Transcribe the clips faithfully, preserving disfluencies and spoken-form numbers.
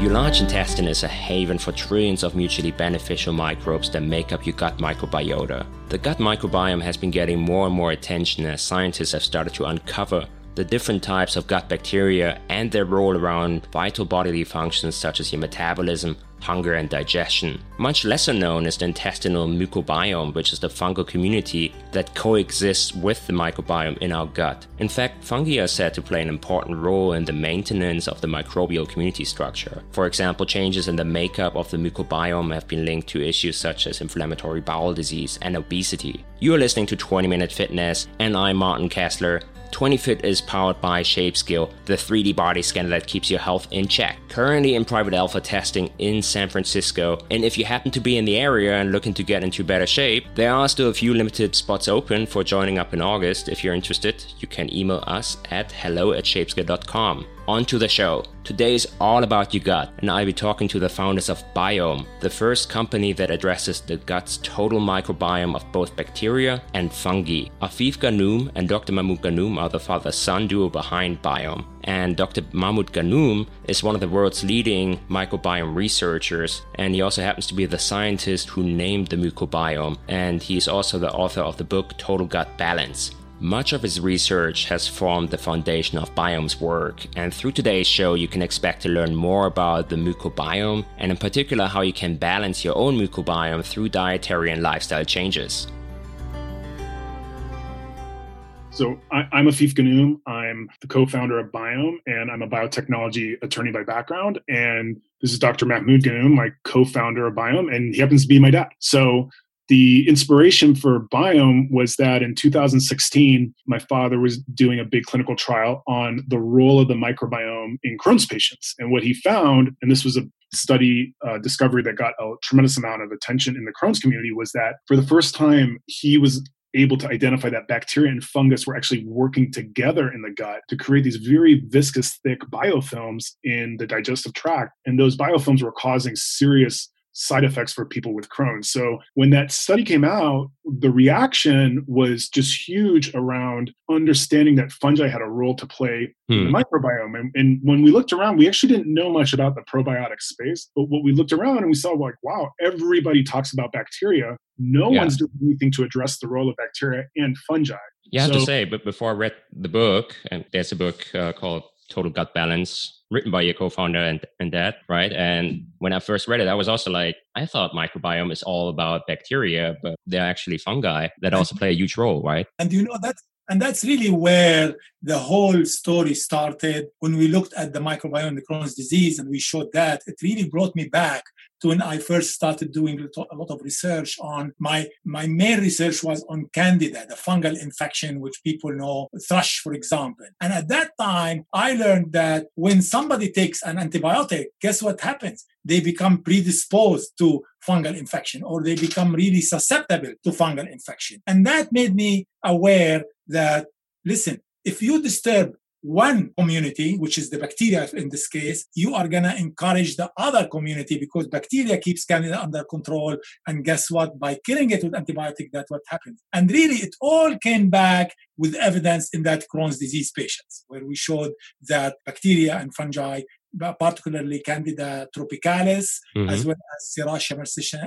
Your large intestine is a haven for trillions of mutually beneficial microbes that make up your gut microbiota. The gut microbiome has been getting more and more attention as scientists have started to uncover the different types of gut bacteria and their role around vital bodily functions such as your metabolism, hunger and digestion. Much lesser known is the intestinal mucobiome, which is the fungal community that coexists with the microbiome in our gut. In fact, fungi are said to play an important role in the maintenance of the microbial community structure. For example, changes in the makeup of the mucobiome have been linked to issues such as inflammatory bowel disease and obesity. You are listening to twenty minute fitness, and I'm Martin Kessler. twenty fit is powered by ShapeSkill, the three D body scanner that keeps your health in check. Currently in private alpha testing in San Francisco, and if you happen to be in the area and looking to get into better shape, there are still a few limited spots open for joining up in August. If you're interested, you can email us at hello at shapeskill dot com. On to the show. Today is all about your gut, and I'll be talking to the founders of Biome, the first company that addresses the gut's total microbiome of both bacteria and fungi. Afif Ghanoum and Doctor Mahmoud Ghanoum are the father-son duo behind Biome, and Doctor Mahmoud Ghanoum is one of the world's leading microbiome researchers, and he also happens to be the scientist who named the mucobiome, and he is also the author of the book Total Gut Balance. Much of his research has formed the foundation of Biome's work, and through today's show you can expect to learn more about the mucobiome, and in particular how you can balance your own mucobiome through dietary and lifestyle changes. So I, I'm Afif Ghanoum. I'm the co-founder of Biome, and I'm a biotechnology attorney by background. And this is Doctor Mahmoud Ghanoum, my co-founder of Biome, and he happens to be my dad. So the inspiration for Biome was that in two thousand sixteen, my father was doing a big clinical trial on the role of the microbiome in Crohn's patients. And what he found, and this was a study uh, discovery that got a tremendous amount of attention in the Crohn's community, was that for the first time, he was able to identify that bacteria and fungus were actually working together in the gut to create these very viscous, thick biofilms in the digestive tract. And those biofilms were causing serious side effects for people with Crohn's. So when that study came out, the reaction was just huge around understanding that fungi had a role to play hmm. in the microbiome. And, and when we looked around, we actually didn't know much about the probiotic space. But what we looked around and we saw, like, wow, everybody talks about bacteria. No yeah. one's doing anything to address the role of bacteria and fungi. You have so, to say, but before I read the book, and there's a book uh, called Total Gut Balance, written by your co-founder and, and dad, right? And when I first read it, I was also like, I thought microbiome is all about bacteria, but they're actually fungi that also play a huge role, right? And you know that, and that's really where the whole story started. When we looked at the microbiome and the Crohn's disease, and we showed that, it really brought me back to when I first started doing a lot of research on my, my main research was on Candida, the fungal infection, which people know, thrush, for example. And at that time, I learned that when somebody takes an antibiotic, guess what happens? They become predisposed to fungal infection, or they become really susceptible to fungal infection. And that made me aware that, listen, if you disturb one community, which is the bacteria in this case, you are going to encourage the other community, because bacteria keeps Candida under control. And guess what? By killing it with antibiotic, that's what happens. And really, it all came back with evidence in that Crohn's disease patients, where we showed that bacteria and fungi, particularly Candida tropicalis, mm-hmm. as well as Sirasha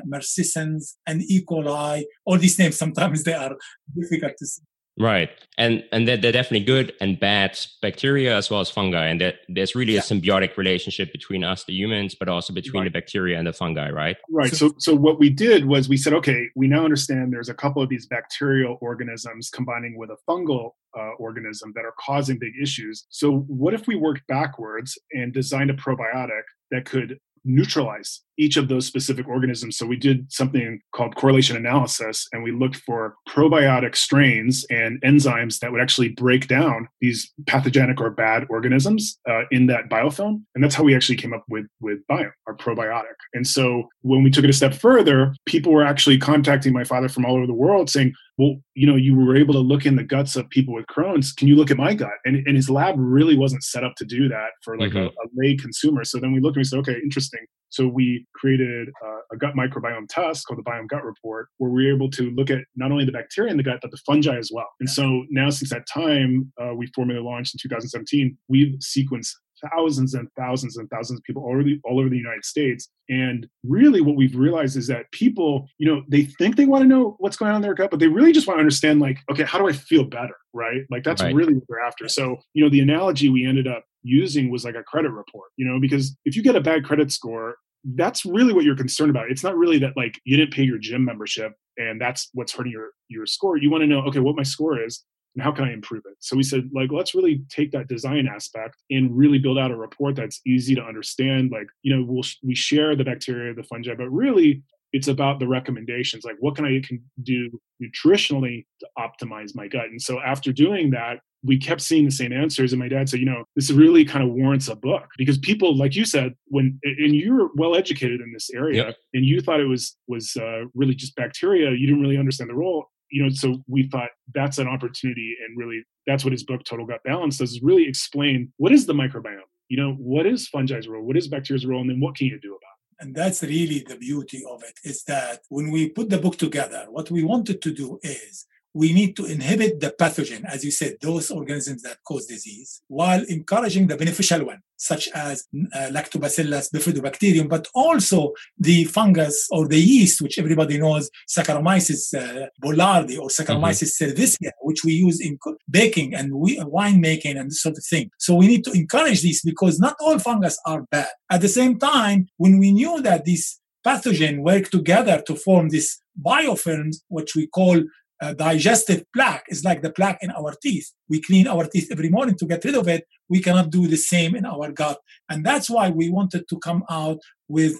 mercisans and E. coli, all these names, sometimes they are difficult to say. Right. And and they're, they're definitely good and bad bacteria as well as fungi. And that there's really yeah. a symbiotic relationship between us, the humans, but also between right. the bacteria and the fungi, right? Right. So, so what we did was we said, okay, we now understand there's a couple of these bacterial organisms combining with a fungal Uh, organism that are causing big issues. So what if we worked backwards and designed a probiotic that could neutralize each of those specific organisms? So we did something called correlation analysis, and we looked for probiotic strains and enzymes that would actually break down these pathogenic or bad organisms uh, in that biofilm. And that's how we actually came up with, with Biome, our probiotic. And so when we took it a step further, people were actually contacting my father from all over the world saying, well, you know, you were able to look in the guts of people with Crohn's. Can you look at my gut? And, and his lab really wasn't set up to do that for like mm-hmm. a, a lay consumer. So then we looked and we said, okay, interesting. So we created uh, a gut microbiome test called the Biome Gut Report, where we were able to look at not only the bacteria in the gut, but the fungi as well. And so now since that time, uh, we formally launched in two thousand seventeen, we've sequenced thousands and thousands and thousands of people all over the, all over the United States. And really what we've realized is that people, you know, they think they want to know what's going on in their gut, but they really just want to understand, like, okay, how do I feel better? Right? Like that's right. really what they're after. So, you know, the analogy we ended up using was like a credit report, you know, because if you get a bad credit score, that's really what you're concerned about. It's not really that like you didn't pay your gym membership and that's what's hurting your, your score. You want to know, okay, what my score is and how can I improve it? So we said, like, let's really take that design aspect and really build out a report that's easy to understand. Like, you know, we'll, we share the bacteria, the fungi, but really it's about the recommendations. Like, what can I can do nutritionally to optimize my gut? And so after doing that, we kept seeing the same answers. And my dad said, you know, this really kind of warrants a book because people, like you said, when, and you're well-educated in this area yep. and you thought it was, was uh, really just bacteria. You didn't really understand the role, you know? So we thought that's an opportunity. And really that's what his book, Total Gut Balance, does, is really explain what is the microbiome, you know, what is fungi's role, what is bacteria's role, and then what can you do about it? And that's really the beauty of it, is that when we put the book together, what we wanted to do is we need to inhibit the pathogen, as you said, those organisms that cause disease, while encouraging the beneficial one, such as uh, Lactobacillus, Bifidobacterium, but also the fungus or the yeast, which everybody knows, Saccharomyces uh, boulardii or Saccharomyces mm-hmm. cerevisiae, which we use in co- baking and we, uh, winemaking and this sort of thing. So we need to encourage these because not all fungus are bad. At the same time, when we knew that these pathogens work together to form these biofilms, which we call Uh, digestive plaque, is like the plaque in our teeth. We clean our teeth every morning to get rid of it. We cannot do the same in our gut. And that's why we wanted to come out with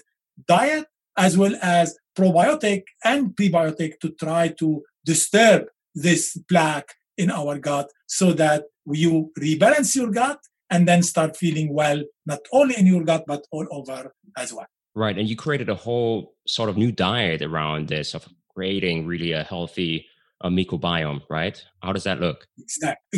diet as well as probiotic and prebiotic to try to disturb this plaque in our gut so that you rebalance your gut and then start feeling well, not only in your gut, but all over as well. Right. And you created a whole sort of new diet around this of creating really a healthy a microbiome, right? How does that look?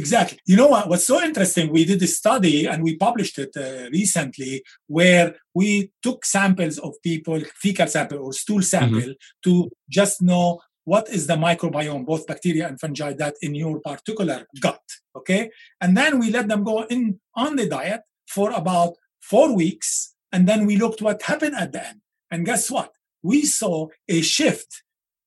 Exactly. You know what? What's so interesting, we did a study and we published it uh, recently where we took samples of people, fecal sample or stool sample mm-hmm. to just know what is the microbiome, both bacteria and fungi that in your particular gut, okay? And then we let them go in on the diet for about four weeks and then we looked what happened at the end. And guess what? We saw a shift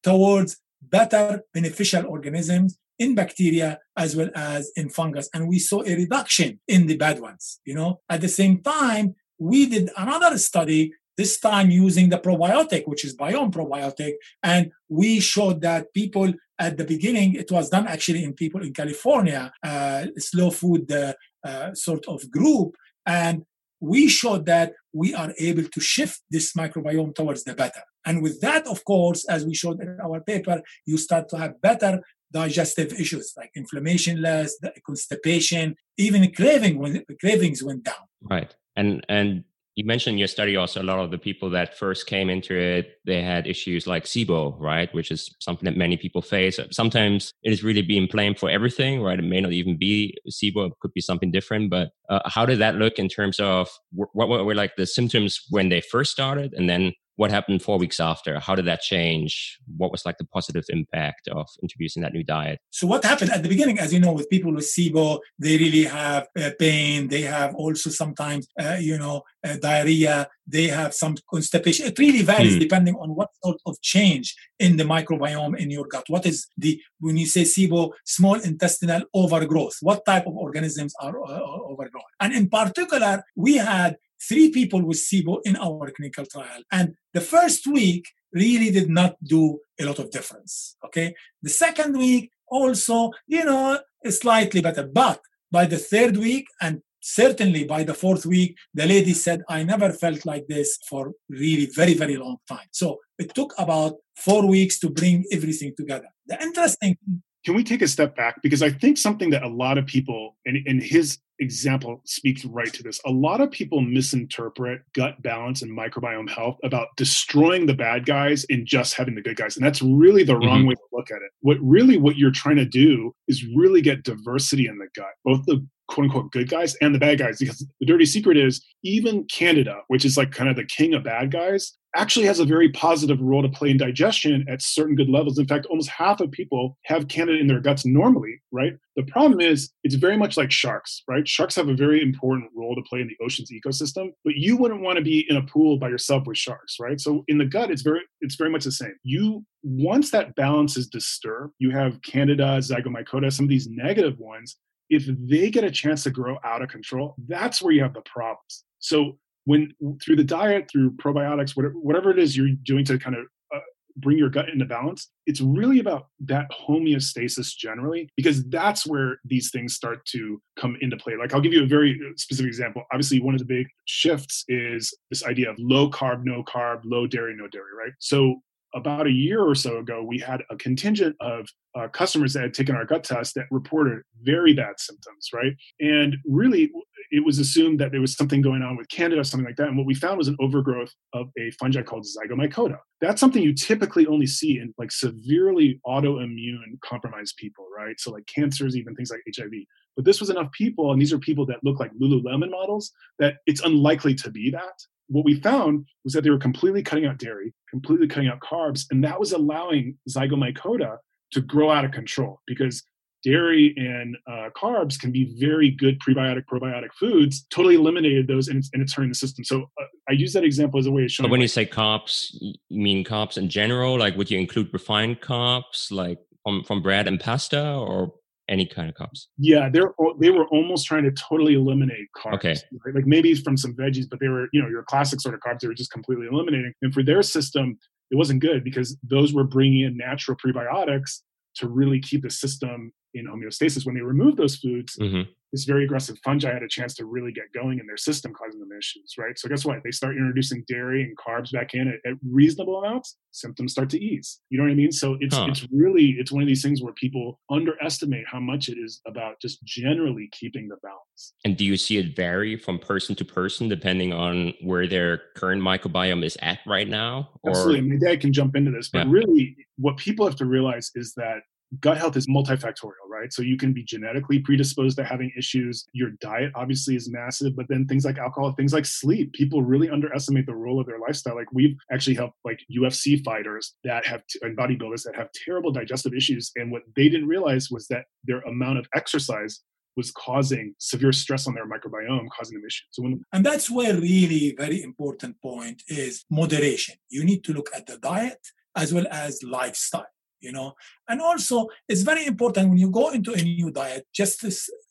towards better beneficial organisms in bacteria as well as in fungus. And we saw a reduction in the bad ones, you know. At the same time, we did another study, this time using the probiotic, which is Biome probiotic. And we showed that people at the beginning, it was done actually in people in California, uh, slow food uh, uh, sort of group. And we showed that we are able to shift this microbiome towards the better. And with that, of course, as we showed in our paper, you start to have better digestive issues like inflammation less, constipation, even craving when cravings went down. Right. And and you mentioned in your study also a lot of the people that first came into it, they had issues like SIBO, right, which is something that many people face. Sometimes it is really being blamed for everything, right? It may not even be SIBO, it could be something different. But uh, how did that look in terms of what were like the symptoms when they first started and then what happened four weeks after? How did that change? What was like the positive impact of introducing that new diet? So what happened at the beginning, as you know, with people with SIBO, they really have uh, pain. They have also sometimes, uh, you know, uh, diarrhea. They have some constipation. It really varies hmm. depending on what sort of change in the microbiome in your gut. What is the, when you say SIBO, small intestinal overgrowth, what type of organisms are uh, overgrown? And in particular, we had three people with SIBO in our clinical trial. And the first week really did not do a lot of difference, okay? The second week also, you know, slightly better. But by the third week and certainly by the fourth week, the lady said, I never felt like this for really very, very long time. So it took about four weeks to bring everything together. The interesting thing. Can we take a step back? Because I think something that a lot of people, and, and his example speaks right to this, a lot of people misinterpret gut balance and microbiome health about destroying the bad guys and just having the good guys. And that's really the mm-hmm. wrong way to look at it. What really, what you're trying to do is really get diversity in the gut, both the quote unquote good guys and the bad guys, because the dirty secret is even Candida, which is like kind of the king of bad guys, actually has a very positive role to play in digestion at certain good levels. In fact, almost half of people have candida in their guts normally, right? The problem is it's very much like sharks, right? Sharks have a very important role to play in the ocean's ecosystem, but you wouldn't want to be in a pool by yourself with sharks, right? So in the gut, it's very, it's very much the same. You, once that balance is disturbed, you have candida, zygomycota, some of these negative ones. If they get a chance to grow out of control, that's where you have the problems. So when through the diet, through probiotics, whatever, whatever it is you're doing to kind of uh, bring your gut into balance, it's really about that homeostasis generally, because that's where these things start to come into play. Like I'll give you a very specific example. Obviously, one of the big shifts is this idea of low carb, no carb, low dairy, no dairy, right? So about a year or so ago, we had a contingent of uh, customers that had taken our gut test that reported very bad symptoms, right? And really, it was assumed that there was something going on with candida or something like that. And what we found was an overgrowth of a fungi called zygomycota. That's something you typically only see in like severely autoimmune compromised people, right? So like cancers, even things like H I V. But this was enough people, and these are people that look like Lululemon models, that it's unlikely to be that. What we found was that they were completely cutting out dairy, completely cutting out carbs, and that was allowing zygomycota to grow out of control because dairy and uh, carbs can be very good prebiotic, probiotic foods, totally eliminated those and it's, and it's hurting the system. So uh, I use that example as a way of showing. But when you say carbs, you mean carbs in general? Like would you include refined carbs like from, from bread and pasta or any kind of carbs? Yeah, they're they were almost trying to totally eliminate carbs. Okay. Right? Like maybe from some veggies, but they were, you know, your classic sort of carbs, they were just completely eliminating. And for their system, it wasn't good because those were bringing in natural prebiotics to really keep the system in homeostasis. When they removed those foods, mm-hmm. this very aggressive fungi had a chance to really get going in their system, causing them issues, right? So guess what? They start introducing dairy and carbs back in at, at reasonable amounts, symptoms start to ease. You know what I mean? So it's huh. it's really, it's one of these things where people underestimate how much it is about just generally keeping the balance. And do you see it vary from person to person, depending on where their current microbiome is at right now? Or... Absolutely. My dad can jump into this, but yeah. really what people have to realize is that gut health is multifactorial, right? So you can be genetically predisposed to having issues. Your diet obviously is massive, but then things like alcohol, things like sleep, people really underestimate the role of their lifestyle. Like we've actually helped like U F C fighters that have t- and bodybuilders that have terrible digestive issues. And what they didn't realize was that their amount of exercise was causing severe stress on their microbiome, causing them issues. So when- and that's where really very important point is moderation. You need to look at the diet as well as lifestyle. You know, and also it's very important when you go into a new diet, just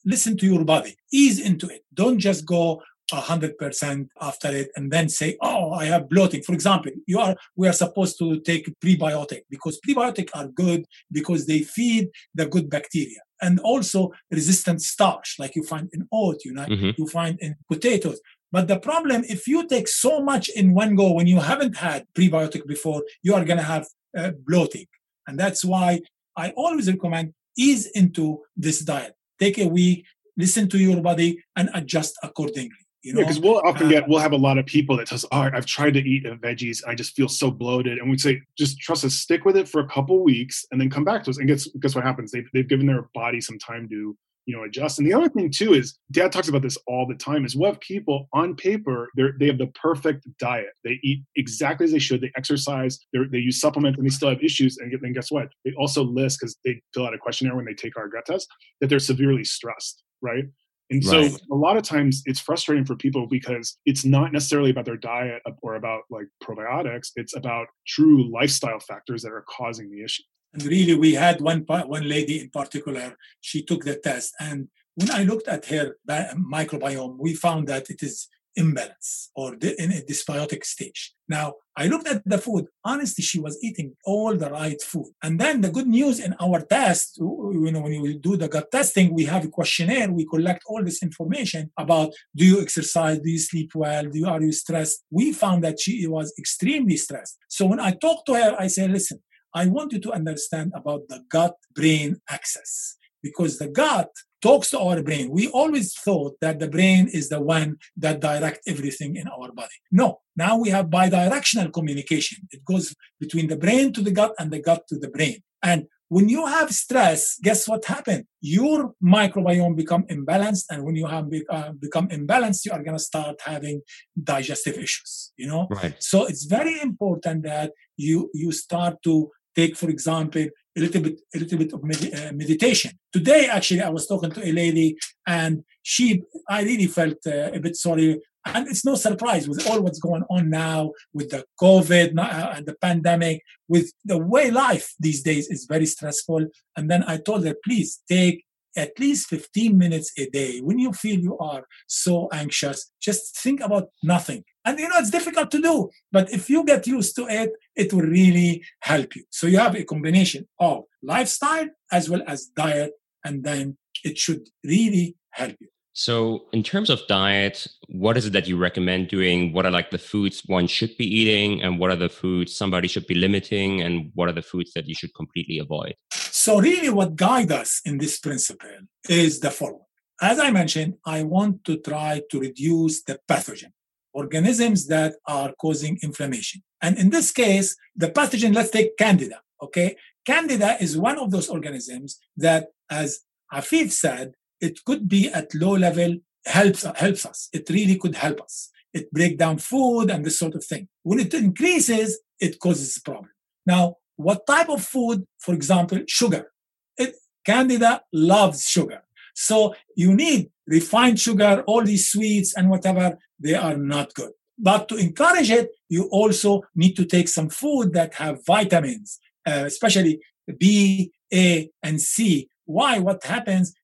listen to your body, ease into it. Don't just go one hundred percent after it and then say, oh, I have bloating. For example, you are we are supposed to take prebiotic because prebiotic are good because they feed the good bacteria. And also resistant starch, like you find in oat, you know, mm-hmm. you find in potatoes. But the problem, if you take so much in one go when you haven't had prebiotic before, you are going to have uh, bloating. And that's why I always recommend ease into this diet. Take a week, listen to your body, and adjust accordingly. You know? Yeah, because we'll often get, we'll have a lot of people that tells, all right, I've tried to eat veggies. I just feel so bloated. And we say, just trust us, stick with it for a couple weeks and then come back to us. And guess, guess what happens? They've, they've given their body some time to, you know, adjust. And the other thing too is, Dad talks about this all the time, is what people on paper, they they have the perfect diet. They eat exactly as they should. They exercise, they use supplements, and they still have issues. And then guess what? They also list, because they fill out a questionnaire when they take our gut test, that they're severely stressed, right? And right. so a lot of times it's frustrating for people because it's not necessarily about their diet or about like probiotics. It's about true lifestyle factors that are causing the issue. And really, we had one one lady in particular, she took the test. And when I looked at her microbiome, we found that it is imbalance or in a dysbiotic stage. Now, I looked at the food. Honestly, she was eating all the right food. And then the good news in our test, you know, when you do the gut testing, we have a questionnaire. We collect all this information about, do you exercise? Do you sleep well? Do you, are you stressed? We found that she was extremely stressed. So when I talked to her, I said, listen, I want you to understand about the gut-brain axis, because the gut talks to our brain. We always thought that the brain is the one that directs everything in our body. No, now we have bidirectional communication. It goes between the brain to the gut and the gut to the brain. And When you have stress, guess what happened? Your microbiome become imbalanced. And when you have be- uh, become imbalanced, you are going to start having digestive issues, you know? Right. So it's very important that you, you start to take, for example, a little bit, a little bit of med- uh, meditation. Today, actually, I was talking to a lady and she, I really felt uh, a bit sorry. And it's no surprise with all what's going on now with the COVID and the pandemic, with the way life these days is very stressful. And then I told her, please take at least fifteen minutes a day. When you feel you are so anxious, just think about nothing. And, you know, it's difficult to do, but if you get used to it, it will really help you. So you have a combination of lifestyle as well as diet, and then it should really help you. So in terms of diet, what is it that you recommend doing? What are like the foods one should be eating, and what are the foods somebody should be limiting, and what are the foods that you should completely avoid? So really what guides us in this principle is the following. As I mentioned, I want to try to reduce the pathogen, organisms that are causing inflammation. And in this case, the pathogen, let's take Candida, okay? Candida is one of those organisms that, as Afif said, it could be at low level, helps, helps us. It really could help us. It breaks down food and this sort of thing. When it increases, it causes a problem. Now, what type of food? For example, sugar. It, Candida loves sugar. So you need refined sugar, all these sweets and whatever, they are not good. But to encourage it, you also need to take some food that have vitamins, uh, especially B, A, and C. Why? What happens?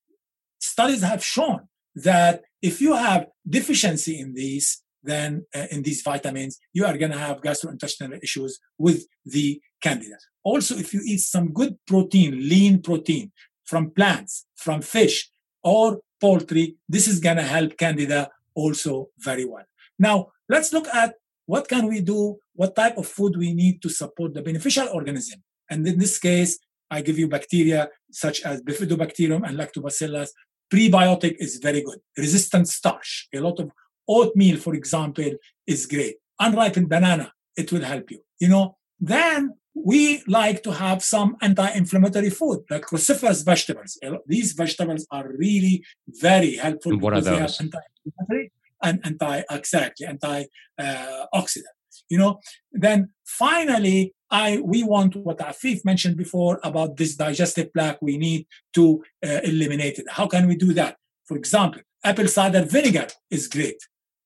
Studies have shown that if you have deficiency in these, then uh, in these vitamins, you are going to have gastrointestinal issues with the Candida. Also, if you eat some good protein, lean protein from plants, from fish or poultry, this is going to help Candida also very well. Now, let's look at what can we do, what type of food we need to support the beneficial organism. And in this case, I give you bacteria such as Bifidobacterium and Lactobacillus. Prebiotic is very good. Resistant starch. A lot of oatmeal, for example, is great. Unripened banana, it will help you. You know, then we like to have some anti-inflammatory food, like cruciferous vegetables. These vegetables are really very helpful. What are those? They are anti-inflammatory and anti exactly antioxidant. You know, then finally, I we want what Afif mentioned before about this digestive plaque. We need to uh, eliminate it. How can we do that? For example, apple cider vinegar is great.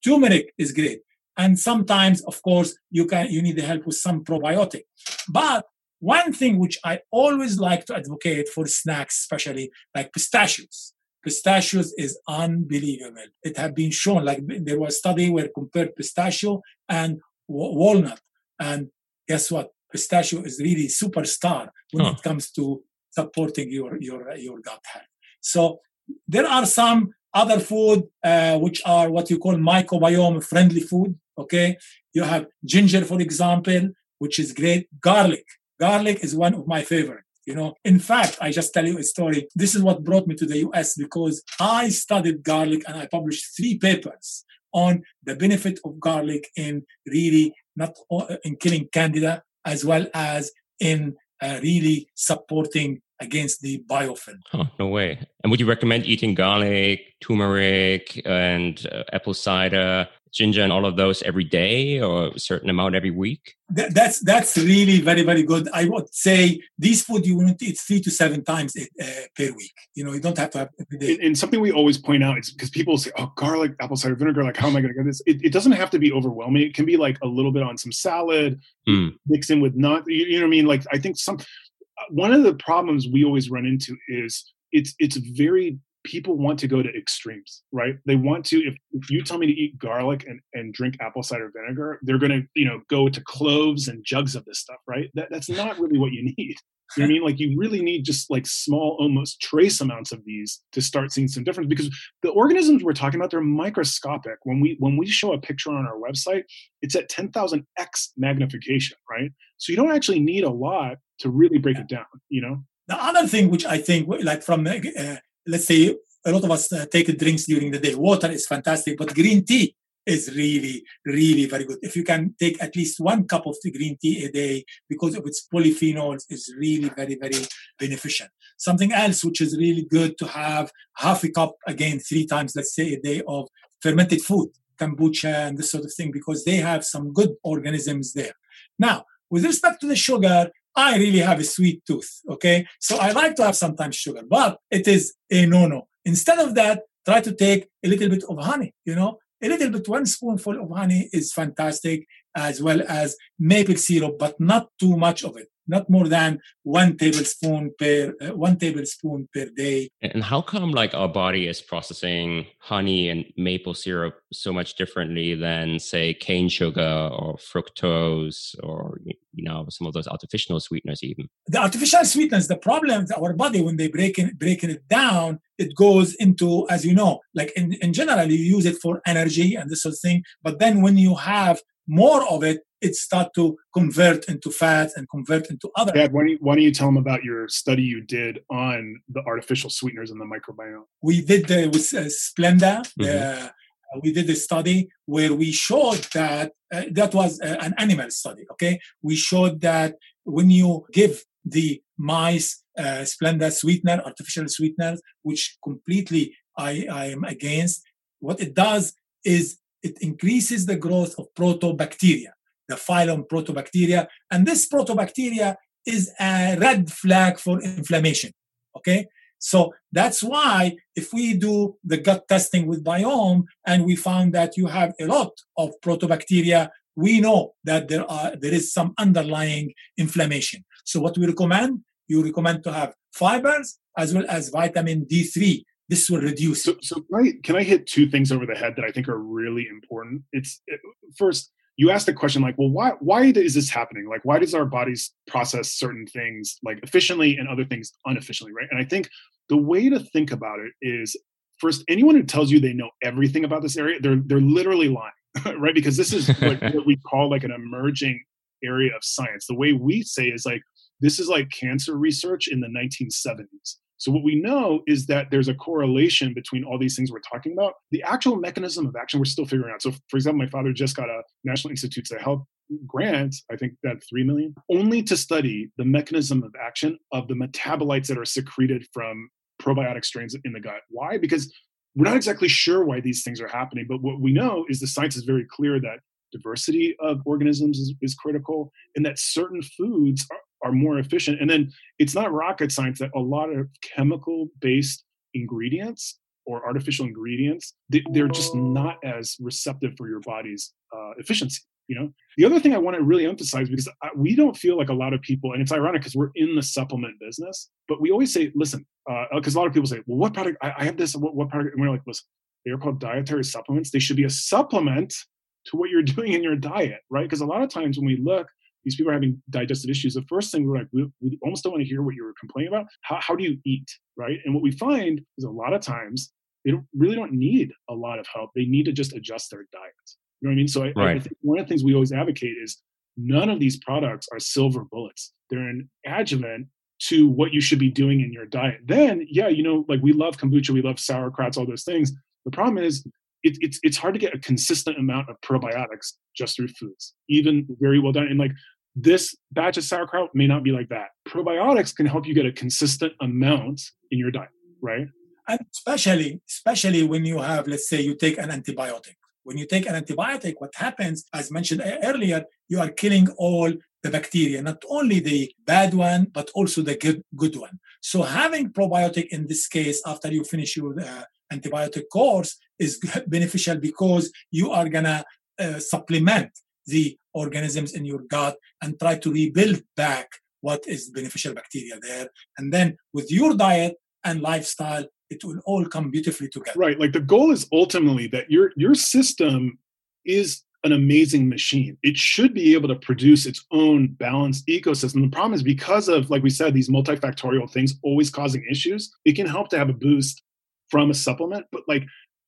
Turmeric is great. And sometimes, of course, you can you need the help with some probiotic. But one thing which I always like to advocate for snacks, especially like pistachios. Pistachios is unbelievable. It has been shown, like there was a study where compared pistachio and walnut, and guess what? Pistachio is really superstar when huh. it comes to supporting your your your gut health. So there are some other food uh, which are what you call microbiome friendly food. Okay, you have ginger, for example, which is great. Garlic, garlic is one of my favorite. You know, in fact, I just tell you a story. This is what brought me to the U S because I studied garlic and I published three papers on the benefit of garlic in really not in killing Candida, as well as in uh, really supporting against the biofilm. Oh, no way. And would you recommend eating garlic, turmeric, and uh, apple cider, ginger, and all of those every day or a certain amount every week? That, that's that's really very, very good. I would say these food you want to eat three to seven times uh, per week. You know, you don't have to have every day. And, and something we always point out is because people say, oh, garlic, apple cider vinegar, like, how am I going to get this? It, it doesn't have to be overwhelming. It can be like a little bit on some salad, mm. mix in with nuts. You, you know what I mean? Like, I think some one of the problems we always run into is it's it's very... people want to go to extremes, right? They want to, if, if you tell me to eat garlic and, and drink apple cider vinegar, they're going to, you know, go to cloves and jugs of this stuff, right? That, that's not really what you need. You know what I mean? Like you really need just like small, almost trace amounts of these to start seeing some difference, because the organisms we're talking about, they're microscopic. When we, when we show a picture on our website, it's at ten thousand x magnification, right? So you don't actually need a lot to really break it down, you know? The other thing, which I think like from the, uh, let's say a lot of us uh, take drinks during the day. Water is fantastic, but green tea is really, really very good. If you can take at least one cup of the green tea a day because of its polyphenols, is really very, very beneficial. Something else which is really good to have half a cup, again, three times, let's say, a day of fermented food, kombucha and this sort of thing, because they have some good organisms there. Now, with respect to the sugar, I really have a sweet tooth, okay? So I like to have sometimes sugar, but it is a no-no. Instead of that, try to take a little bit of honey, you know? A little bit, one spoonful of honey is fantastic, as well as maple syrup, but not too much of it. Not more than one tablespoon per uh, one tablespoon per day. And how come, like, our body is processing honey and maple syrup so much differently than, say, cane sugar or fructose or, you know, some of those artificial sweeteners even? The artificial sweeteners, the problem is our body, when they break in, breaking it down, it goes into, as you know, like in, in general, you use it for energy and this sort of thing. But then when you have more of it, it starts to convert into fats and convert into other. Dad, why don't, you, why don't you tell them about your study you did on the artificial sweeteners in the microbiome? We did uh, with uh, Splenda. Mm-hmm. The, uh, we did a study where we showed that, uh, that was uh, an animal study, okay? We showed that when you give the mice uh, Splenda sweetener, artificial sweeteners, which completely I, I am against, what it does is it increases the growth of Proteobacteria, the phylum Proteobacteria. And this Proteobacteria is a red flag for inflammation, okay? So that's why if we do the gut testing with Biome and we found that you have a lot of Proteobacteria, we know that there are there is some underlying inflammation. So what we recommend, you recommend to have fibers as well as vitamin D three. This will reduce. So, so can, I, can I hit two things over the head that I think are really important? It's it, first, you asked the question like, well, why why is this happening? Like, why does our bodies process certain things like efficiently and other things inefficiently, right? And I think the way to think about it is, first, anyone who tells you they know everything about this area, they're they're literally lying, right? Because this is what, what we call like an emerging area of science. The way we say is like, this is like cancer research in the nineteen seventies. So what we know is that there's a correlation between all these things we're talking about. The actual mechanism of action, we're still figuring out. So for example, my father just got a National Institutes of Health grant, I think that three million dollars, only to study the mechanism of action of the metabolites that are secreted from probiotic strains in the gut. Why? Because we're not exactly sure why these things are happening. But what we know is the science is very clear that diversity of organisms is, is critical and that certain foods are are more efficient. And then it's not rocket science that a lot of chemical-based ingredients or artificial ingredients, they, they're just not as receptive for your body's uh, efficiency. You know, the other thing I want to really emphasize, because I, we don't feel like a lot of people, and it's ironic because we're in the supplement business, but we always say, listen, because uh, a lot of people say, well, what product, I, I have this, what, what product, and we're like, listen, they're called dietary supplements. They should be a supplement to what you're doing in your diet, right? Because a lot of times when we look, these people are having digestive issues. The first thing we're like, we, we almost don't want to hear what you were complaining about. How, how do you eat, right? And what we find is a lot of times they don't, really don't need a lot of help. They need to just adjust their diet. You know what I mean? So I, right. I think one of the things we always advocate is none of these products are silver bullets. They're an adjuvant to what you should be doing in your diet. Then, yeah, you know, like we love kombucha, we love sauerkrauts, all those things. The problem is, It, it's it's hard to get a consistent amount of probiotics just through foods, even very well done. And like this batch of sauerkraut may not be like that. Probiotics can help you get a consistent amount in your diet, right? And especially, especially when you have, let's say you take an antibiotic. When you take an antibiotic, what happens, as mentioned earlier, you are killing all the bacteria, not only the bad one, but also the good, good one. So having probiotic in this case, after you finish your uh, antibiotic course, is beneficial because you are going to uh, supplement the organisms in your gut and try to rebuild back what is beneficial bacteria there. And then with your diet and lifestyle, it will all come beautifully together. Right. Like the goal is ultimately that your your system is an amazing machine. It should be able to produce its own balanced ecosystem. The problem is because of, like we said, these multifactorial things always causing issues, it can help to have a boost from a supplement, but like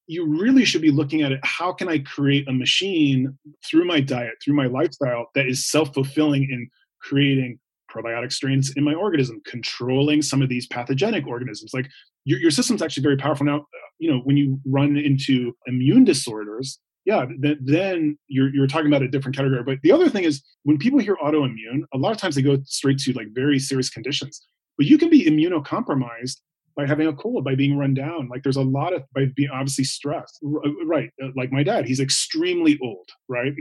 you really should be looking at it. How can I create a machine through my diet, through my lifestyle that is self-fulfilling in creating probiotic strains in my organism, controlling some of these pathogenic organisms? Like your, your system's actually very powerful. Now, you know, when you run into immune disorders, yeah, th- then you're you're talking about a different category. But the other thing is, when people hear autoimmune, a lot of times they go straight to like very serious conditions. But you can be immunocompromised by having a cold, by being run down. Like there's a lot of, by being obviously stressed, right? Like my dad, he's extremely old, right?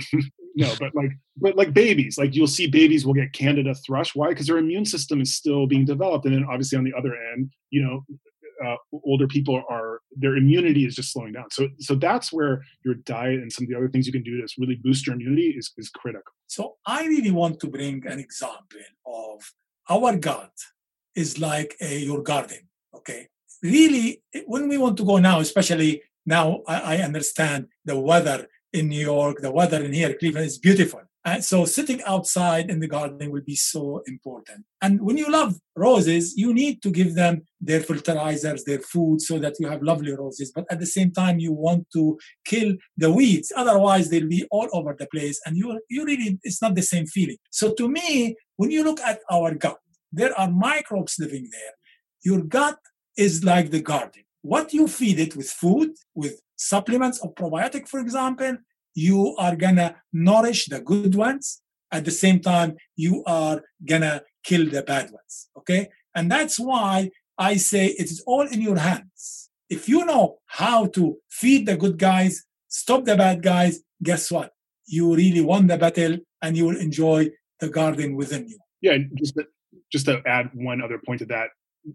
No, but like, but like babies, like you'll see babies will get Candida thrush. Why? Because their immune system is still being developed. And then obviously on the other end, you know, uh, older people are, their immunity is just slowing down. So, so that's where your diet and some of the other things you can do to really boost your immunity is, is critical. So I really want to bring an example of our gut is like a, your garden. Okay. Really, when we want to go now, especially now, I, I understand the weather in New York, the weather in here, Cleveland is beautiful. And so sitting outside in the garden will be so important. And when you love roses, you need to give them their fertilizers, their food, so that you have lovely roses. But at the same time, you want to kill the weeds. Otherwise, they'll be all over the place. And you you really, it's not the same feeling. So to me, when you look at our gut, there are microbes living there. Your gut is like the garden. What you feed it with food, with supplements or probiotic, for example, you are going to nourish the good ones. At the same time, you are going to kill the bad ones, okay? And that's why I say it's all in your hands. If you know how to feed the good guys, stop the bad guys, guess what? You really won the battle and you will enjoy the garden within you. Yeah, just to, just to add one other point to that,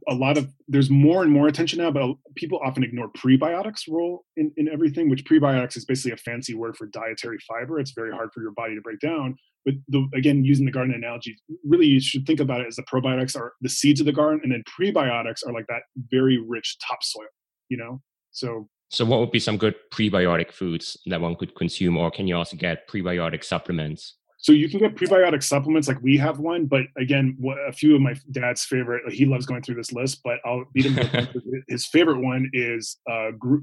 a lot of, there's more and more attention now, but people often ignore prebiotics' role in, in everything, which prebiotics is basically a fancy word for dietary fiber. It's very hard for your body to break down. But the, again, using the garden analogy, really you should think about it as the probiotics are the seeds of the garden, and then prebiotics are like that very rich topsoil, you know? So so what would be some good prebiotic foods that one could consume, or can you also get prebiotic supplements? So you can get prebiotic supplements, like we have one, but again, a few of my dad's favorite, he loves going through this list, but I'll beat him up. His favorite one is uh, gr-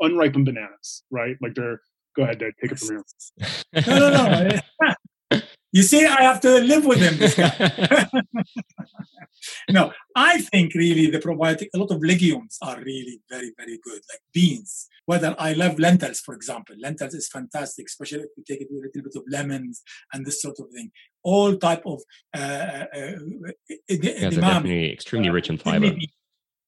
unripened bananas, right? Like they're, go ahead, Dad, take it from here. No, no, no. You see, I have to live with him, this guy. No, I think really the probiotic, a lot of legumes are really very, very good, like beans. Whether I love lentils, for example. Lentils is fantastic, especially if you take it with a little bit of lemons and this sort of thing. All type of... Uh, uh, yeah, they're definitely extremely uh, rich in fiber.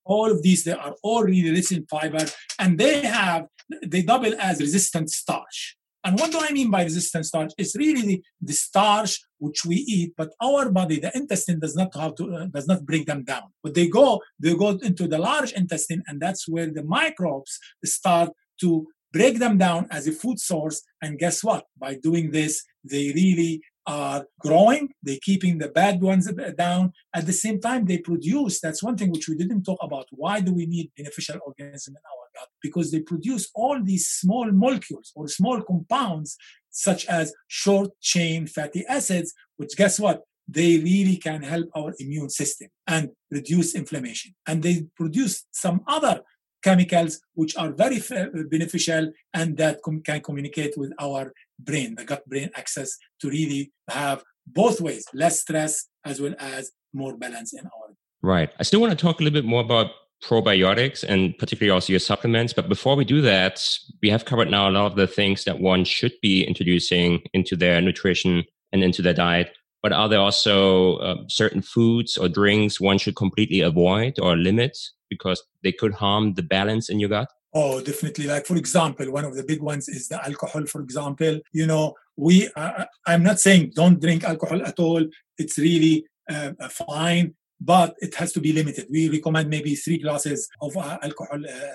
All of these, they are all really rich in fiber, and they have, they double as resistant starch. And what do I mean by resistant starch? It's really the, the starch which we eat, but our body, the intestine, does not have to, uh, does not break them down. But they go, they go into the large intestine, and that's where the microbes start to break them down as a food source. And guess what? By doing this, they really are growing. They're keeping the bad ones down. At the same time, they produce. That's one thing which we didn't talk about. Why do we need beneficial organisms in our gut? Because they produce all these small molecules or small compounds, such as short-chain fatty acids, which guess what? They really can help our immune system and reduce inflammation. And they produce some other chemicals which are very beneficial and that com- can communicate with our brain, the gut-brain axis, to really have both ways, less stress as well as more balance in our brain. Right. I still want to talk a little bit more about probiotics and particularly also your supplements. But before we do that, we have covered now a lot of the things that one should be introducing into their nutrition and into their diet. But are there also uh, certain foods or drinks one should completely avoid or limit because they could harm the balance in your gut? Oh, definitely. Like, for example, one of the big ones is the alcohol, for example. You know, we uh, I'm not saying don't drink alcohol at all. It's really uh, fine, but it has to be limited. We recommend maybe three glasses of uh, alcohol uh,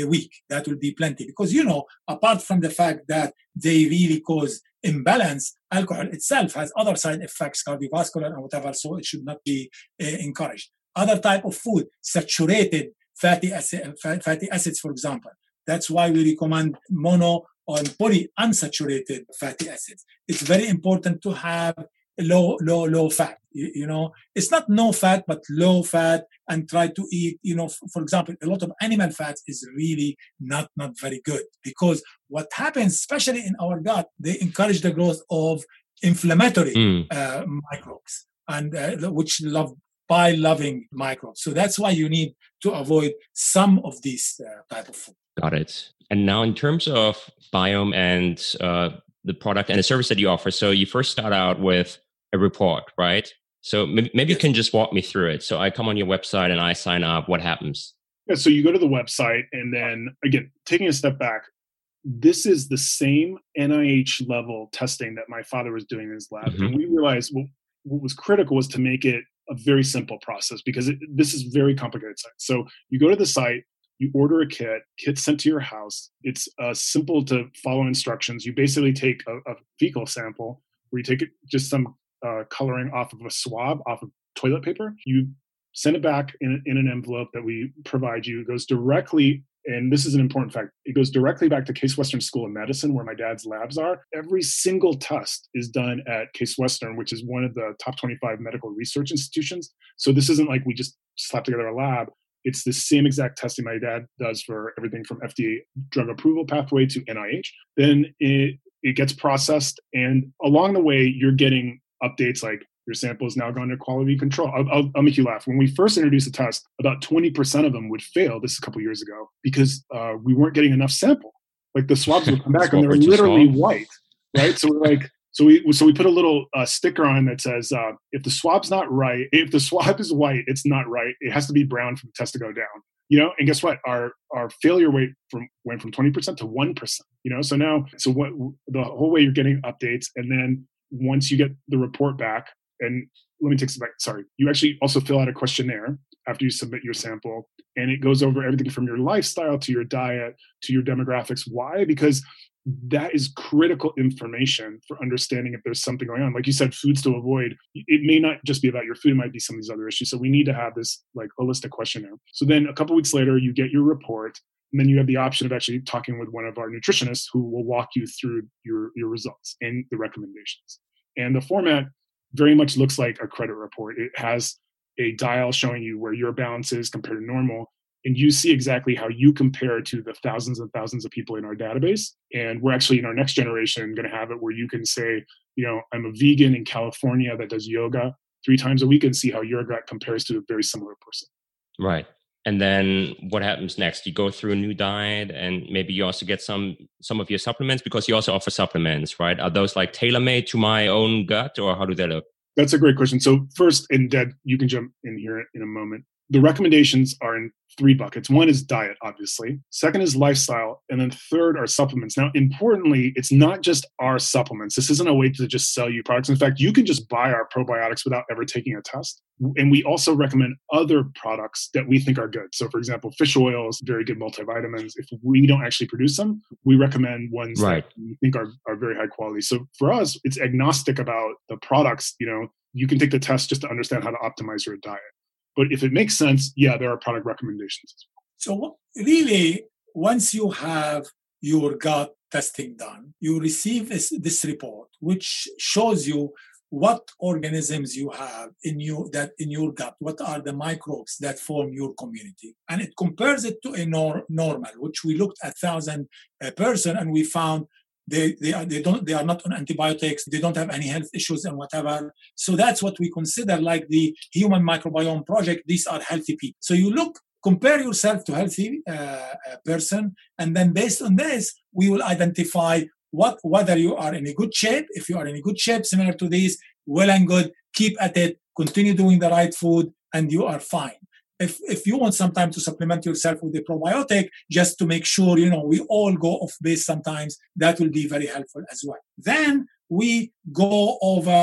a week. That will be plenty because, you know, apart from the fact that they really cause imbalance, alcohol itself has other side effects, cardiovascular and whatever, so it should not be uh, encouraged. Other type of food, saturated fatty, acid, fatty acids, for example. That's why we recommend mono or polyunsaturated fatty acids. It's very important to have low, low, low fat. You, you know, it's not no fat, but low fat, and try to eat, you know, f- for example, a lot of animal fats is really not, not very good because what happens, especially in our gut, they encourage the growth of inflammatory mm. uh, microbes and uh, which love bile loving microbes. So that's why you need to avoid some of these uh, type of food. Got it. And now in terms of Biome and uh, the product and the service that you offer, so you first start out with a report, right? So maybe, maybe you can just walk me through it. So I come on your website and I sign up. What happens? Yeah, so you go to the website and then, again, taking a step back, this is the same N I H level testing that my father was doing in his lab. Mm-hmm. And we realized what, what was critical was to make it a very simple process because it, this is very complicated science. So you go to the site, you order a kit, kit's sent to your house. It's uh, simple to follow instructions. You basically take a, a fecal sample where you take it, just some uh, coloring off of a swab, off of toilet paper. You send it back in, in an envelope that we provide you. It goes directly, and this is an important fact, it goes directly back to Case Western School of Medicine, where my dad's labs are. Every single test is done at Case Western, which is one of the top twenty-five medical research institutions. So this isn't like we just slapped together a lab. It's the same exact testing my dad does for everything from F D A drug approval pathway to N I H. Then it, it gets processed. And along the way, you're getting updates like your sample has now gone to quality control. I'll, I'll, I'll make you laugh. When we first introduced the test, about twenty percent of them would fail. This is a couple of years ago because uh, we weren't getting enough sample. Like the swabs would come back and they were literally white, right? So we're like, So we so we put a little uh, sticker on that says, uh, if the swab's not right, if the swab is white, it's not right. It has to be brown for the test to go down, you know? And guess what? Our our failure rate from went from twenty percent to one percent, you know? So now, so what the whole way you're getting updates. And then once you get the report back, and let me take some back, sorry. You actually also fill out a questionnaire after you submit your sample. And it goes over everything from your lifestyle to your diet to your demographics. Why? Because that is critical information for understanding if there's something going on. Like you said, foods to avoid. It may not just be about your food. It might be some of these other issues. So we need to have this like holistic questionnaire. So then a couple of weeks later, you get your report. And then you have the option of actually talking with one of our nutritionists who will walk you through your, your results and the recommendations. And the format very much looks like a credit report. It has a dial showing you where your balance is compared to normal. And you see exactly how you compare to the thousands and thousands of people in our database. And we're actually in our next generation going to have it where you can say, you know, I'm a vegan in California that does yoga three times a week and see how your gut compares to a very similar person. Right. And then what happens next? You go through a new diet and maybe you also get some some of your supplements because you also offer supplements, right? Are those like tailor-made to my own gut or how do they look? That's a great question. So first, and Deb, you can jump in here in a moment. The recommendations are in three buckets. One is diet, obviously. Second is lifestyle. And then third are supplements. Now, importantly, it's not just our supplements. This isn't a way to just sell you products. In fact, you can just buy our probiotics without ever taking a test. And we also recommend other products that we think are good. So, for example, fish oils, very good multivitamins. If we don't actually produce them, we recommend ones right. that we think are, are very high quality. So for us, it's agnostic about the products. You know, you can take the test just to understand how to optimize your diet. But if it makes sense, yeah, there are product recommendations. So really, once you have your gut testing done, you receive this, this report, which shows you what organisms you have in you that in your gut, what are the microbes that form your community. And it compares it to a nor- normal, which we looked at one thousand uh, person and we found They they are they don't they are not on antibiotics. They don't have any health issues and whatever. So that's what we consider like the Human Microbiome Project. These are healthy people. So you look, compare yourself to healthy uh, person, and then based on this, we will identify what whether you are in a good shape. If you are in a good shape, similar to these, well and good. Keep at it. Continue doing the right food, and you are fine. If if you want sometimes to supplement yourself with a probiotic, just to make sure, you know, we all go off base sometimes, that will be very helpful as well. Then we go over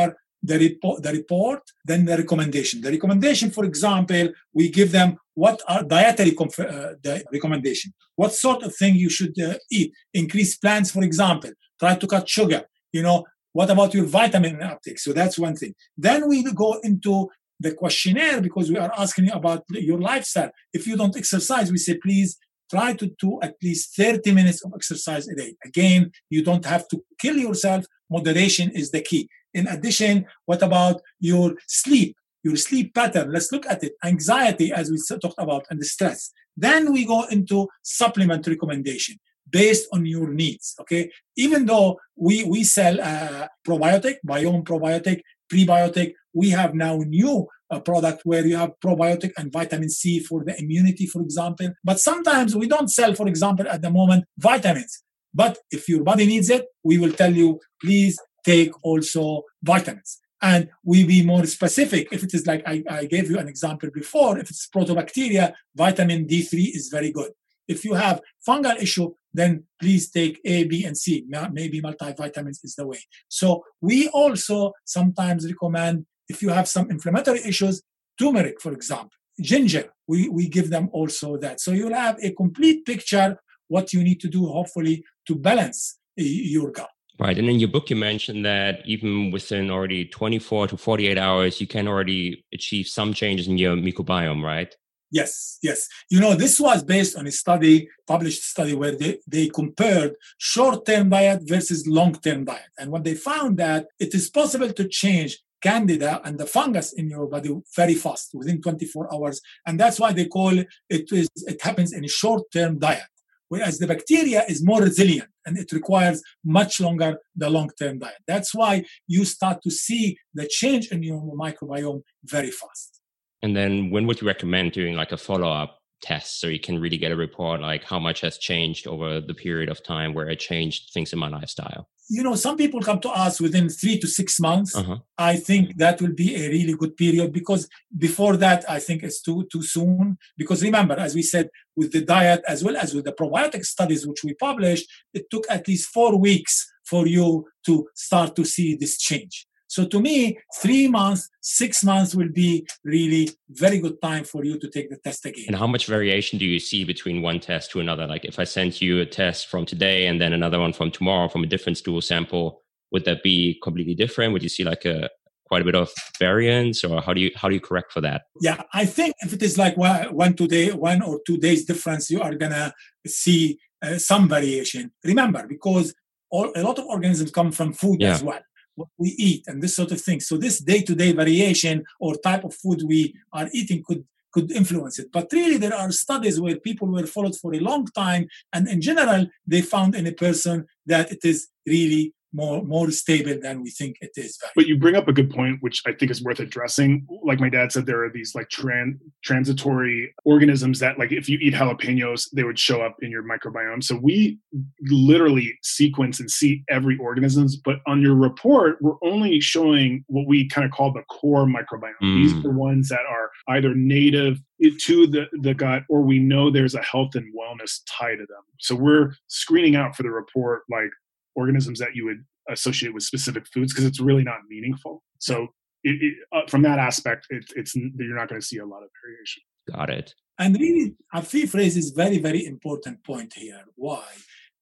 the report, the report, then the recommendation. The recommendation, for example, we give them what are dietary comf- uh, the recommendation. What sort of thing you should uh, eat? Increase plants, for example. Try to cut sugar. You know, what about your vitamin uptake? So that's one thing. Then we go into the questionnaire, because we are asking you about your lifestyle. If you don't exercise, we say, please try to do at least thirty minutes of exercise a day. Again, you don't have to kill yourself. Moderation is the key. In addition, what about your sleep? Your sleep pattern, let's look at it. Anxiety, as we talked about, and the stress. Then we go into supplement recommendation based on your needs, okay? Even though we, we sell uh, probiotic, biome probiotic, prebiotic, we have now new a product where you have probiotic and vitamin C for the immunity, for example. But sometimes we don't sell, for example, at the moment, vitamins. But if your body needs it, we will tell you, please take also vitamins. And we be more specific. If it is like I, I gave you an example before, if it's Proteobacteria, vitamin D three is very good. If you have fungal issue, then please take A, B, and C. Maybe multivitamins is the way. So we also sometimes recommend, if you have some inflammatory issues, turmeric, for example, ginger, we, we give them also that. So you'll have a complete picture what you need to do, hopefully, to balance your gut. Right. And in your book, you mentioned that even within already twenty-four to forty-eight hours, you can already achieve some changes in your microbiome, right? Yes, yes. You know, this was based on a study, published study, where they, they compared short-term diet versus long-term diet. And what they found that it is possible to change Candida and the fungus in your body very fast, within twenty-four hours. And that's why they call it, is, it happens in a short-term diet. Whereas the bacteria is more resilient and it requires much longer the long-term diet. That's why you start to see the change in your microbiome very fast. And then when would you recommend doing like a follow-up test so you can really get a report like how much has changed over the period of time where I changed things in my lifestyle? You know, some people come to us within three to six months. Uh-huh. I think that will be a really good period because before that, I think it's too too soon. Because remember, as we said, with the diet as well as with the probiotic studies, which we published, it took at least four weeks for you to start to see this change. So to me, three months, six months will be really very good time for you to take the test again. And how much variation do you see between one test to another? Like if I sent you a test from today and then another one from tomorrow from a different stool sample, would that be completely different? Would you see like a quite a bit of variance, or how do you how do you correct for that? Yeah, I think if it is like one today, one or two days difference, you are gonna see uh, some variation. Remember, because all, a lot of organisms come from food yeah. as well. What we eat and this sort of thing. So this day-to-day variation or type of food we are eating could could influence it. But really there are studies where people were followed for a long time and in general they found in a person that it is really more more stable than we think it is. But you bring up a good point, which I think is worth addressing. Like my dad said, there are these like tran- transitory organisms that like if you eat jalapenos, they would show up in your microbiome. So we literally sequence and see every organism, but on your report, we're only showing what we kind of call the core microbiome. Mm. These are the ones that are either native to the, the gut, or we know there's a health and wellness tie to them. So we're screening out for the report, like, organisms that you would associate with specific foods because it's really not meaningful. So it, it, uh, from that aspect, it, it's you're not going to see a lot of variation. Got it. And really, Afif raises very, very important point here. Why?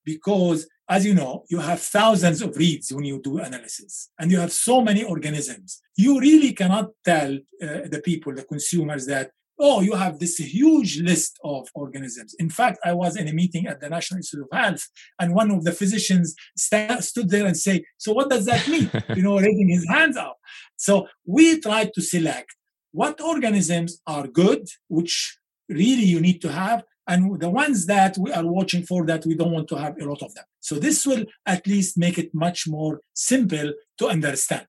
Because as you know, you have thousands of reads when you do analysis and you have so many organisms. You really cannot tell uh, the people, the consumers that, oh, you have this huge list of organisms. In fact, I was in a meeting at the National Institutes of Health, and one of the physicians st- stood there and said, so what does that mean? you know, raising his hands up. So we tried to select what organisms are good, which really you need to have, and the ones that we are watching for that we don't want to have a lot of them. So this will at least make it much more simple to understand.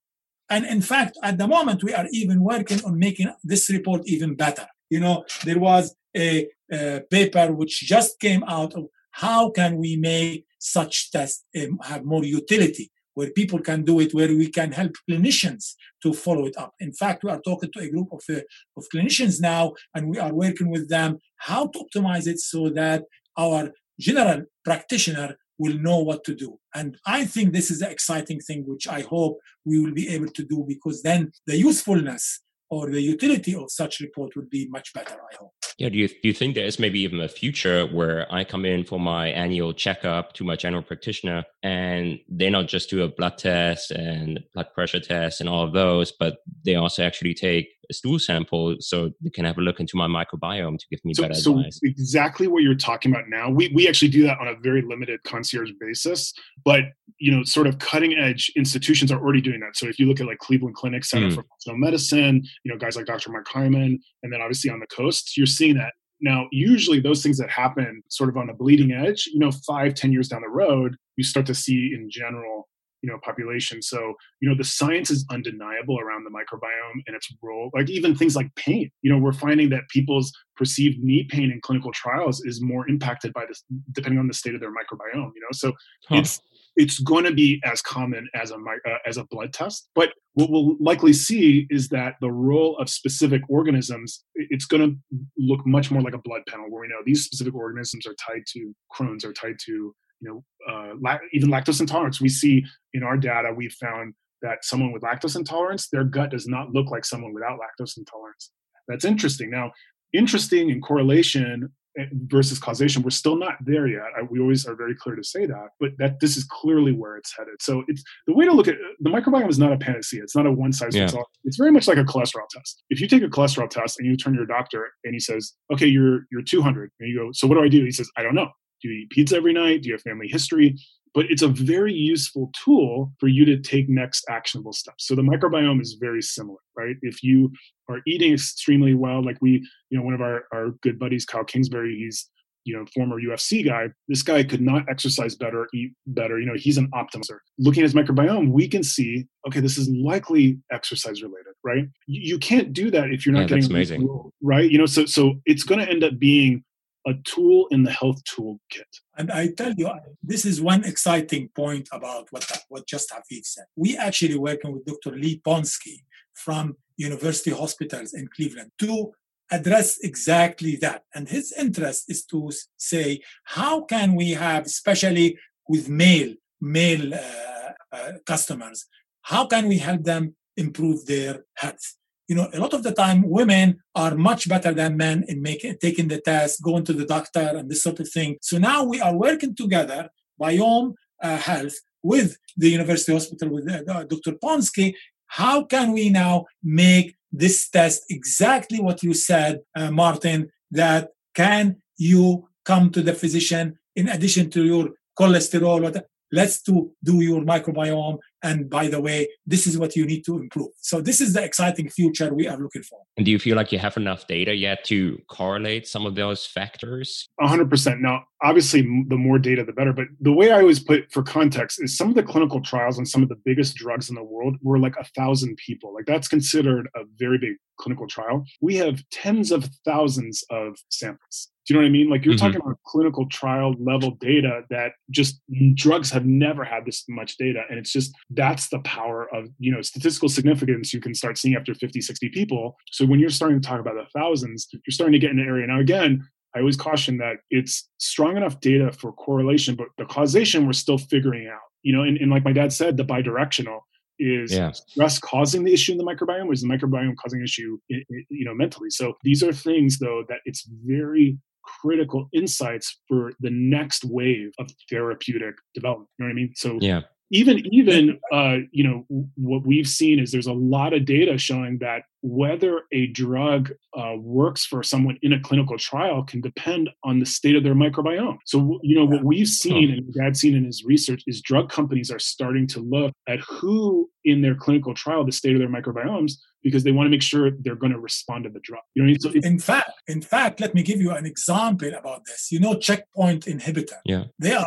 And in fact, at the moment, we are even working on making this report even better. You know, there was a, a paper which just came out of how can we make such tests um, have more utility, where people can do it, where we can help clinicians to follow it up. In fact, we are talking to a group of, uh, of clinicians now, and we are working with them how to optimize it so that our general practitioner will know what to do. And I think this is the exciting thing, which I hope we will be able to do, because then the usefulness or the utility of such report would be much better, I hope. Yeah, do you, do you think there is maybe even a future where I come in for my annual checkup to my general practitioner and they not just do a blood test and blood pressure test and all of those, but they also actually take a stool sample so they can have a look into my microbiome to give me so, better so advice? So exactly what you're talking about now. We we actually do that on a very limited concierge basis, but you know, sort of cutting edge institutions are already doing that. So if you look at like Cleveland Clinic, Center mm. for Functional Medicine, you know, guys like Doctor Mark Hyman, and then obviously on the coast, you're seeing that. Now, usually those things that happen sort of on the bleeding edge, you know, five, ten years down the road, you start to see in general you know, population. So, you know, the science is undeniable around the microbiome and its role, like even things like pain. You know, we're finding that people's perceived knee pain in clinical trials is more impacted by this, depending on the state of their microbiome, you know, so huh. it's, it's going to be as common as a uh, as a blood test. But what we'll likely see is that the role of specific organisms, it's going to look much more like a blood panel, where we know these specific organisms are tied to Crohn's, are tied to, you know, uh, la- even lactose intolerance. We see in our data, we found that someone with lactose intolerance, their gut does not look like someone without lactose intolerance. That's interesting. Now, interesting in correlation versus causation, we're still not there yet. I, we always are very clear to say that, but that this is clearly where it's headed. So it's the way to look at the microbiome is not a panacea. It's not a one size fits all. Yeah. It's very much like a cholesterol test. If you take a cholesterol test and you turn to your doctor and he says, "Okay, you're you're two hundred," and you go, "So what do I do?" He says, "I don't know. Do you eat pizza every night? Do you have family history?" But it's a very useful tool for you to take next actionable steps. So the microbiome is very similar, right? If you are eating extremely well, like we, you know, one of our, our good buddies, Kyle Kingsbury, he's, you know, former U F C guy. This guy could not exercise better, eat better. You know, he's an optimizer. Looking at his microbiome, we can see, okay, this is likely exercise related, right? You, you can't do that if you're not yeah, getting, that's amazing. Fuel, right? You know, so, so it's going to end up being a tool in the health toolkit. And I tell you, this is one exciting point about what, what just Afif said. We actually working with Doctor Lee Ponsky from University Hospitals in Cleveland to address exactly that. And his interest is to say, how can we have, especially with male, male uh, uh, customers, how can we help them improve their health? You know, a lot of the time, women are much better than men in making, taking the test, going to the doctor, and this sort of thing. So now we are working together, Biome uh, Health, with the University Hospital, with uh, Doctor Ponsky. How can we now make this test exactly what you said, uh, Martin, that can you come to the physician in addition to your cholesterol, whatever? Let's do, do your microbiome. And by the way, this is what you need to improve. So this is the exciting future we are looking for. And do you feel like you have enough data yet to correlate some of those factors? one hundred percent. Now, obviously, the more data, the better. But the way I always put it for context is some of the clinical trials on some of the biggest drugs in the world were like a thousand people. Like that's considered a very big clinical trial. We have tens of thousands of samples. Do you know what I mean? Like you're mm-hmm. talking about clinical trial level data that just drugs have never had this much data. And it's just, that's the power of, you know, statistical significance you can start seeing after fifty, sixty people. So when you're starting to talk about the thousands, you're starting to get in an area. Now, again, I always caution that it's strong enough data for correlation, but the causation we're still figuring out, you know, and, and like my dad said, the bidirectional is yeah. stress causing the issue in the microbiome, or is the microbiome causing an issue, you know, mentally. So these are things though, that it's very critical insights for the next wave of therapeutic development. You know what I mean? So yeah. Even, even uh, you know, what we've seen is there's a lot of data showing that whether a drug uh, works for someone in a clinical trial can depend on the state of their microbiome. So, you know, what we've seen and Dad's seen in his research is drug companies are starting to look at who in their clinical trial, the state of their microbiomes, because they want to make sure they're going to respond to the drug. You know what I mean? So in fact, in fact, let me give you an example about this. You know, checkpoint inhibitor. Yeah, they are.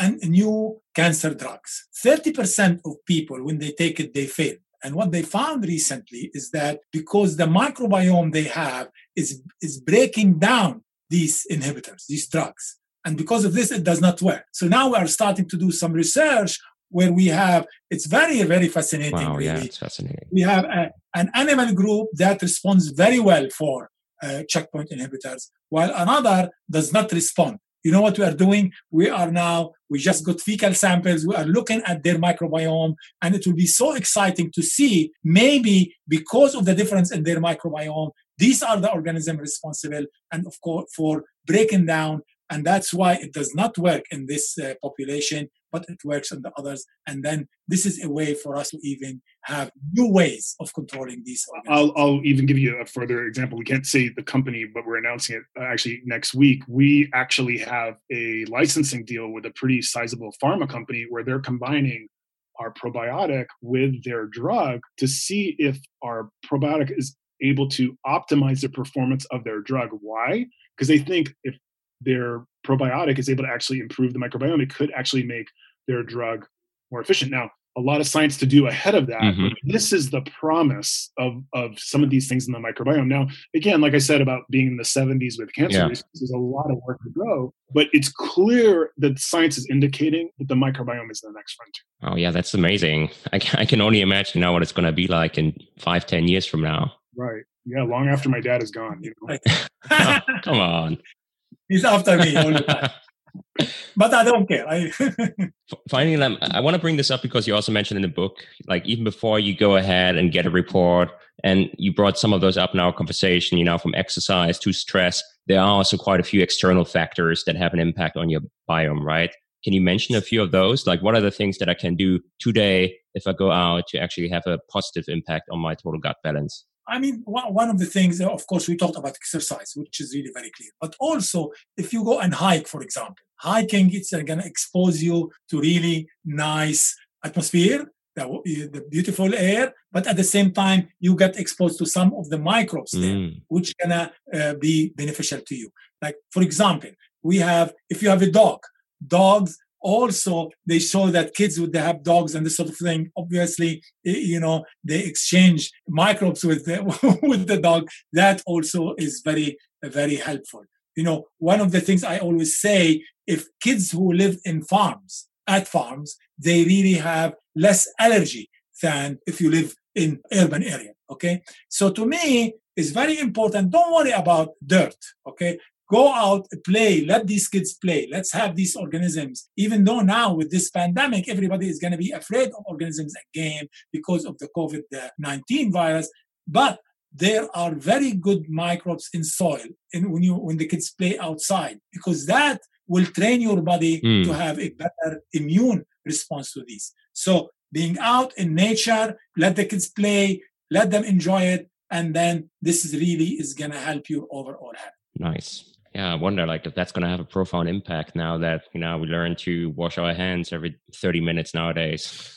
And new cancer drugs. thirty percent of people, when they take it, they fail. And what they found recently is that because the microbiome they have is, is breaking down these inhibitors, these drugs. And because of this, it does not work. So now we are starting to do some research where we have, it's very, very fascinating. Wow, really. Yeah, it's fascinating. We have a, an animal group that responds very well for uh, checkpoint inhibitors, while another does not respond. You know what we are doing? We are now, we just got fecal samples. We are looking at their microbiome, and it will be so exciting to see maybe because of the difference in their microbiome, these are the organisms responsible and of course for breaking down. And that's why it does not work in this uh, population, but it works in the others. And then this is a way for us to even have new ways of controlling these organisms. I'll, I'll even give you a further example. We can't say the company, but we're announcing it actually next week. We actually have a licensing deal with a pretty sizable pharma company where they're combining our probiotic with their drug to see if our probiotic is able to optimize the performance of their drug. Why? Because they think if their probiotic is able to actually improve the microbiome, it could actually make their drug more efficient. Now, a lot of science to do ahead of that. Mm-hmm. This is the promise of, of some of these things in the microbiome. Now, again, like I said about being in the seventies with cancer, yeah. there's a lot of work to go, but it's clear that science is indicating that the microbiome is the next frontier. Oh yeah, that's amazing. I can, I can only imagine now what it's going to be like in five, ten years from now. Right. Yeah, long after my dad is gone. You know? Oh, come on. He's after me all the time. But I don't care. I Finally, Lem, I want to bring this up because you also mentioned in the book, like even before you go ahead and get a report, and you brought some of those up in our conversation, you know, from exercise to stress, there are also quite a few external factors that have an impact on your biome, right? Can you mention a few of those? Like what are the things that I can do today if I go out to actually have a positive impact on my total gut balance? I mean, one of the things, of course, we talked about exercise, which is really very clear. But also, if you go and hike, for example, hiking, it's going to expose you to really nice atmosphere, the, the beautiful air. But at the same time, you get exposed to some of the microbes mm. there, which are going to uh, be beneficial to you. Like, for example, we have, if you have a dog, dogs, also, they show that kids would have dogs and this sort of thing. Obviously, you know, they exchange microbes with the, with the dog. That also is very, very helpful. You know, one of the things I always say, if kids who live in farms, at farms, they really have less allergy than if you live in urban area. Okay. So to me, it's very important. Don't worry about dirt. Okay. Go out, play, let these kids play. Let's have these organisms. Even though now with this pandemic, everybody is going to be afraid of organisms again because of the covid nineteen virus. But there are very good microbes in soil and when you when the kids play outside, because that will train your body mm. to have a better immune response to these. So being out in nature, let the kids play, let them enjoy it. And then this is really is going to help you overall health. Nice. Yeah, I wonder like if that's going to have a profound impact now that, you know, we learn to wash our hands every thirty minutes nowadays.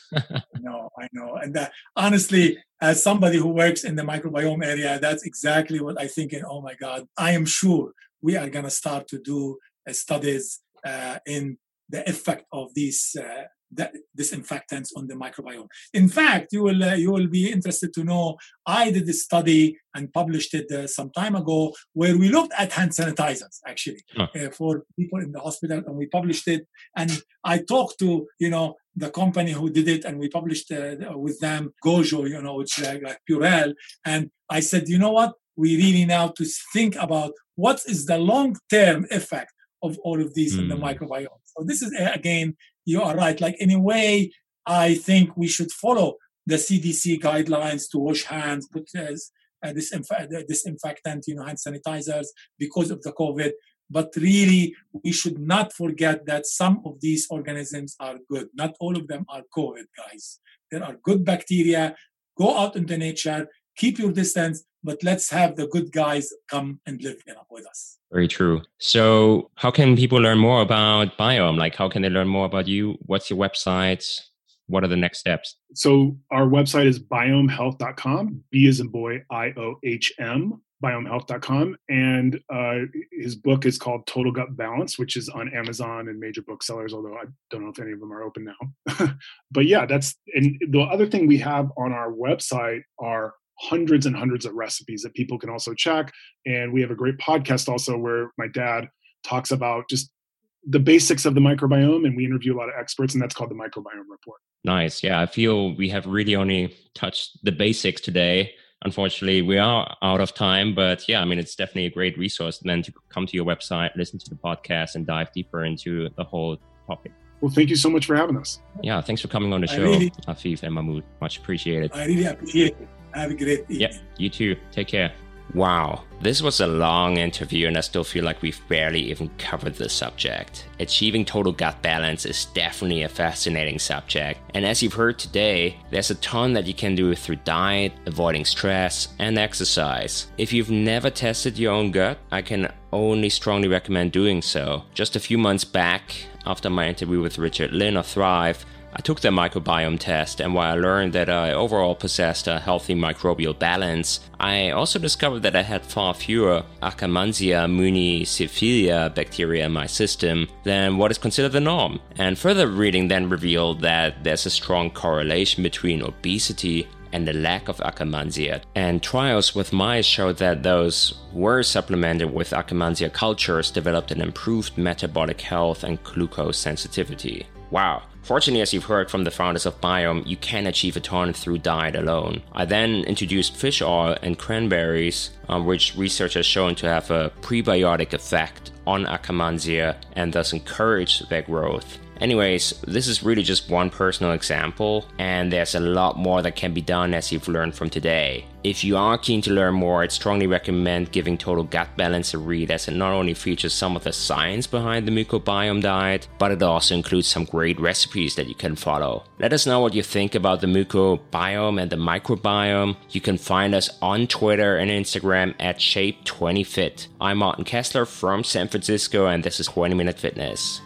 No, I know. And that, honestly, as somebody who works in the microbiome area, that's exactly what I think. And oh my God, I am sure we are going to start to do uh, studies uh, in the effect of these uh, the disinfectants on the microbiome. In fact, you will uh, you will be interested to know, I did a study and published it uh, some time ago where we looked at hand sanitizers, actually, huh. uh, for people in the hospital, and we published it. And I talked to, you know, the company who did it, and we published uh, with them, Gojo, you know, which is like, like Purell. And I said, you know what, we really now to think about what is the long-term effect of all of these mm. in the microbiome. So this is, again, you are right. Like, in a way, I think we should follow the C D C guidelines to wash hands, put uh, disinf- disinfectant, you know, hand sanitizers because of the COVID. But really, we should not forget that some of these organisms are good. Not all of them are COVID, guys. There are good bacteria. Go out into nature. Keep your distance, but let's have the good guys come and live with us. Very true. So how can people learn more about Biome? Like, how can they learn more about you? What's your website? What are the next steps? So our website is biome health dot com. B as in boy, I O H M, biome health dot com. And uh, his book is called Total Gut Balance, which is on Amazon and major booksellers, although I don't know if any of them are open now. But yeah, that's, and the other thing we have on our website are hundreds and hundreds of recipes that people can also check. And we have a great podcast also where my dad talks about just the basics of the microbiome, and we interview a lot of experts, and that's called the Microbiome Report. Nice. Yeah, I feel we have really only touched the basics today. Unfortunately, we are out of time, but yeah, I mean, it's definitely a great resource then to come to your website, listen to the podcast, and dive deeper into the whole topic. Well, thank you so much for having us. Yeah, thanks for coming on the I show, really, Afif and Mahmoud. Much appreciated. I really appreciate it. Have a great evening. Yeah, you too. Take care. Wow, this was a long interview, and I still feel like we've barely even covered the subject. Achieving total gut balance is definitely a fascinating subject. And as you've heard today, there's a ton that you can do through diet, avoiding stress, and exercise. If you've never tested your own gut, I can only strongly recommend doing so. Just a few months back, after my interview with Richard Lin of Thrive, I took the microbiome test, and while I learned that I overall possessed a healthy microbial balance, I also discovered that I had far fewer Akkermansia muciniphila bacteria in my system than what is considered the norm. And further reading then revealed that there's a strong correlation between obesity and the lack of Akkermansia. And trials with mice showed that those who were supplemented with Akkermansia cultures developed an improved metabolic health and glucose sensitivity. Wow. Fortunately, as you've heard from the founders of Biome, you can achieve a ton through diet alone. I then introduced fish oil and cranberries, um, which research has shown to have a prebiotic effect on Akkermansia and thus encourage their growth. Anyways, this is really just one personal example, and there's a lot more that can be done as you've learned from today. If you are keen to learn more, I'd strongly recommend giving Total Gut Balance a read, as it not only features some of the science behind the microbiome diet, but it also includes some great recipes that you can follow. Let us know what you think about the microbiome and the microbiome. You can find us on Twitter and Instagram at Shape twenty Fit. I'm Martin Kessler from San Francisco, and this is twenty Minute Fitness.